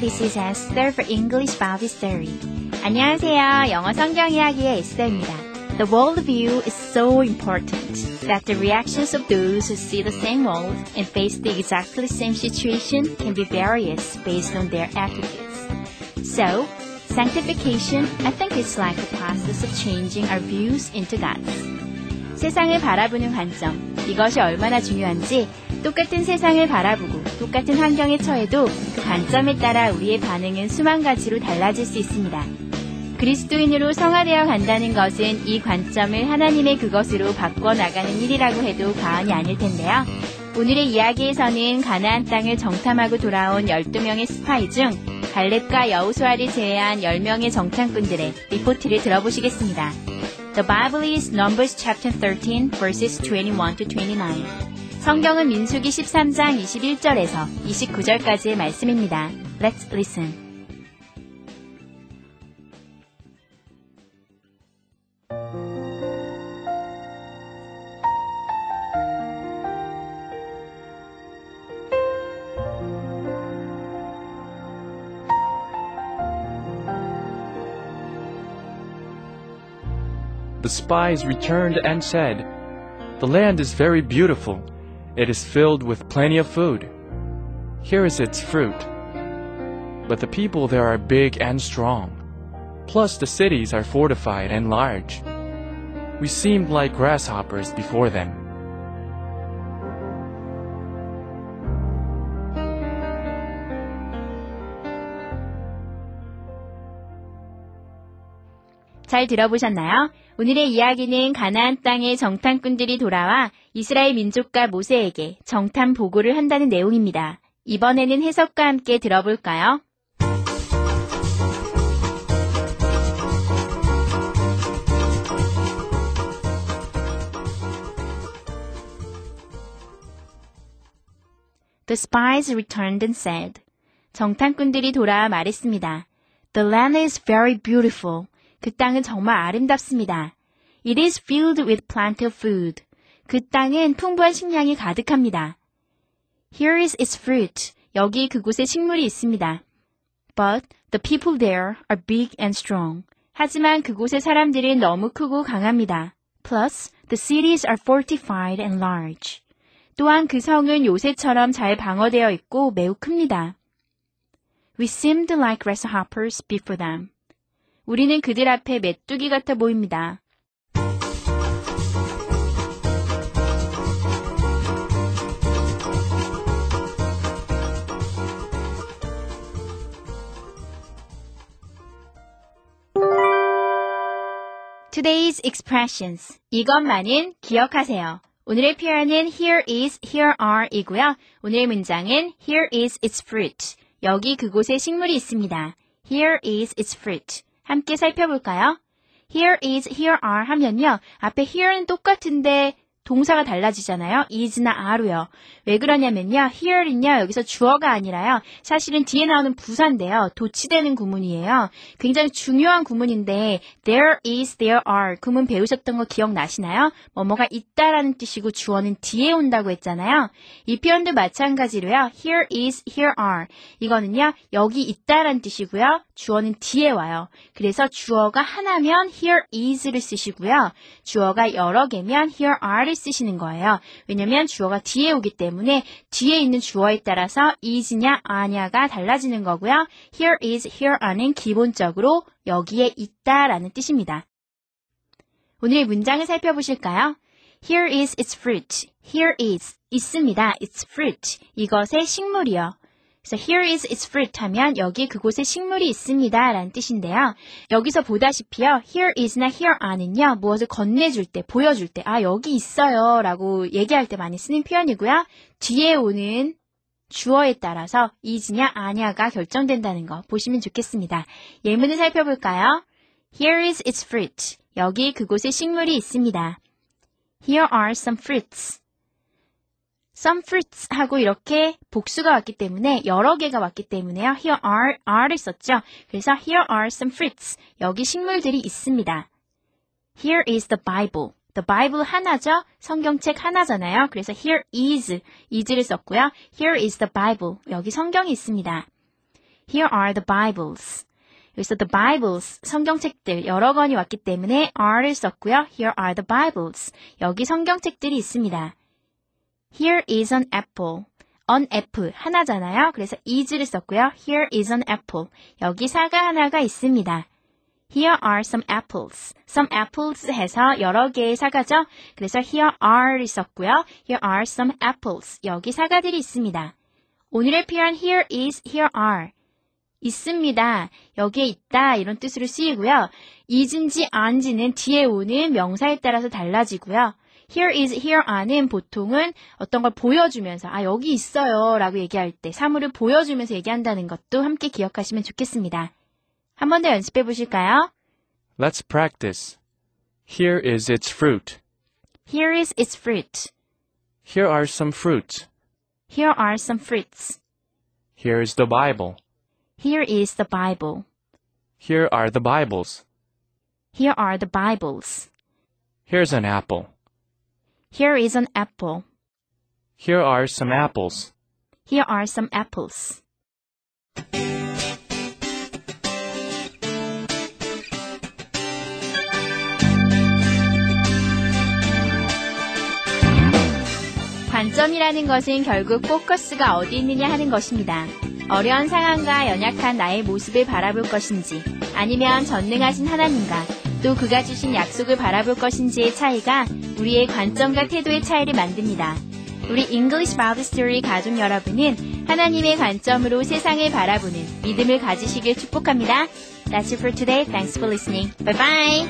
This is Esther for English Bible Story. 안녕하세요. 영어 성경 이야기의 에스더입니다. The world view is so important that the reactions of those who see the same world and face the exactly same situation can be various based on their attitudes. So, sanctification, I think, is like the process of changing our views into God's. 세상을 바라보는 관점, 이것이 얼마나 중요한지 똑같은 세상을 바라보고 똑같은 환경에 처해도 그 관점에 따라 우리의 반응은 수만 가지로 달라질 수 있습니다. 그리스도인으로 성화되어 간다는 것은 이 관점을 하나님의 그것으로 바꿔나가는 일이라고 해도 과언이 아닐 텐데요. 오늘의 이야기에서는 가나안 땅을 정탐하고 돌아온 12명의 스파이 중 갈렙과 여호수아를 제외한 10명의 정탐꾼들의 리포트를 들어보시겠습니다. The Bible is Numbers chapter 13 verses 21 to 29. 성경은 민수기 13장 21절에서 29절까지의 말씀입니다. Let's listen. The spies returned and said, "The land is very beautiful. It is filled with plenty of food. Here is its fruit. But the people there are big and strong. Plus the cities are fortified and large. We seemed like grasshoppers before them." 잘 들어보셨나요? 오늘의 이야기는 가나안 땅의 정탐꾼들이 돌아와 이스라엘 민족과 모세에게 정탐 보고를 한다는 내용입니다. 이번에는 해석과 함께 들어볼까요? The spies returned and said, 정탐꾼들이 돌아와 말했습니다. The land is very beautiful. 그 땅은 정말 아름답습니다. It is filled with plenty of food. 그 땅은 풍부한 식량이 가득합니다. Here is its fruit. 여기 그곳에 식물이 있습니다. But the people there are big and strong. 하지만 그곳의 사람들은 너무 크고 강합니다. Plus, the cities are fortified and large. 또한 그 성은 요새처럼 잘 방어되어 있고 매우 큽니다. We seemed like grasshoppers before them. 우리는 그들 앞에 메뚜기 같아 보입니다. Today's expressions. 이것만은 기억하세요. 오늘의 표현은 here is, here are 이고요. 오늘의 문장은 here is its fruit. 여기 그곳에 식물이 있습니다. Here is its fruit. 함께 살펴볼까요? Here is, here are 하면요. 앞에 here는 똑같은데 동사가 달라지잖아요. is나 are로요. 왜 그러냐면요. here는요. 여기서 주어가 아니라요. 사실은 뒤에 나오는 부사인데요. 도치되는 구문이에요. 굉장히 중요한 구문인데 there is, there are 구문 배우셨던 거 기억나시나요? 뭐뭐가 있다라는 뜻이고 주어는 뒤에 온다고 했잖아요. 이 표현도 마찬가지로요. here is, here are 이거는요. 여기 있다라는 뜻이고요. 주어는 뒤에 와요. 그래서 주어가 하나면 here is를 쓰시고요. 주어가 여러 개면 here are를 쓰시는 거예요. 왜냐면 주어가 뒤에 오기 때문에 뒤에 있는 주어에 따라서 is냐 are냐가 달라지는 거고요. Here is, here are는 기본적으로 여기에 있다라는 뜻입니다. 오늘의 문장을 살펴보실까요? Here is its fruit. Here is 있습니다. Its fruit. 이것의 식물이요. 그래서 here is its fruit 하면 여기 그곳에 식물이 있습니다 라는 뜻인데요. 여기서 보다시피요. here is나 here are는요. 무엇을 건네줄 때, 보여줄 때 아 여기 있어요 라고 얘기할 때 많이 쓰는 표현이고요. 뒤에 오는 주어에 따라서 is냐 아냐가 결정된다는 거 보시면 좋겠습니다. 예문을 살펴볼까요? Here is its fruit. 여기 그곳에 식물이 있습니다. Here are some fruits. Some fruits 하고 이렇게 복수가 왔기 때문에 여러 개가 왔기 때문에요. Here are, are를 썼죠. 그래서 here are some fruits. 여기 식물들이 있습니다. Here is the Bible. The Bible 하나죠. 성경책 하나잖아요. 그래서 here is, is를 썼고요. Here is the Bible. 여기 성경이 있습니다. Here are the Bibles. 여기서 the Bibles, 성경책들 여러 권이 왔기 때문에 are를 썼고요. Here are the Bibles. 여기 성경책들이 있습니다. Here is an apple. an apple 하나잖아요. 그래서 is를 썼고요. Here is an apple. 여기 사과 하나가 있습니다. Here are some apples. some apples 해서 여러 개의 사과죠. 그래서 here are를 썼고요. Here are some apples. 여기 사과들이 있습니다. 오늘의 표현 here is, here are. 있습니다. 여기에 있다 이런 뜻으로 쓰이고요. is인지 aren지는 뒤에 오는 명사에 따라서 달라지고요. Here is, here are는 보통은 어떤 걸 보여주면서 아 여기 있어요 라고 얘기할 때 사물을 보여주면서 얘기한다는 것도 함께 기억하시면 좋겠습니다. 한 번 더 연습해 보실까요? Let's practice. Here is its fruit. Here is its fruit. Here are some fruits. Here are some fruits. Here is the Bible. Here is the Bible. Here are the Bibles. Here are the Bibles. Here's an apple. Here is an apple. Here are some apples. Here are some apples. 관점이라는 것은 결국 포커스가 어디 있느냐 하는 것입니다. 어려운 상황과 연약한 나의 모습을 바라볼 것인지 아니면 전능하신 하나님과 또 그가 주신 약속을 바라볼 것인지의 차이가 우리의 관점과 태도의 차이를 만듭니다. 우리 English Bible Story 가족 여러분은 하나님의 관점으로 세상을 바라보는 믿음을 가지시길 축복합니다. That's it for today. Thanks for listening. Bye bye!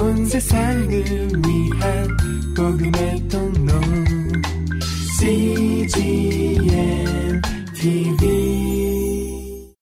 온 세상을 위한 복음의 통로 CGN TV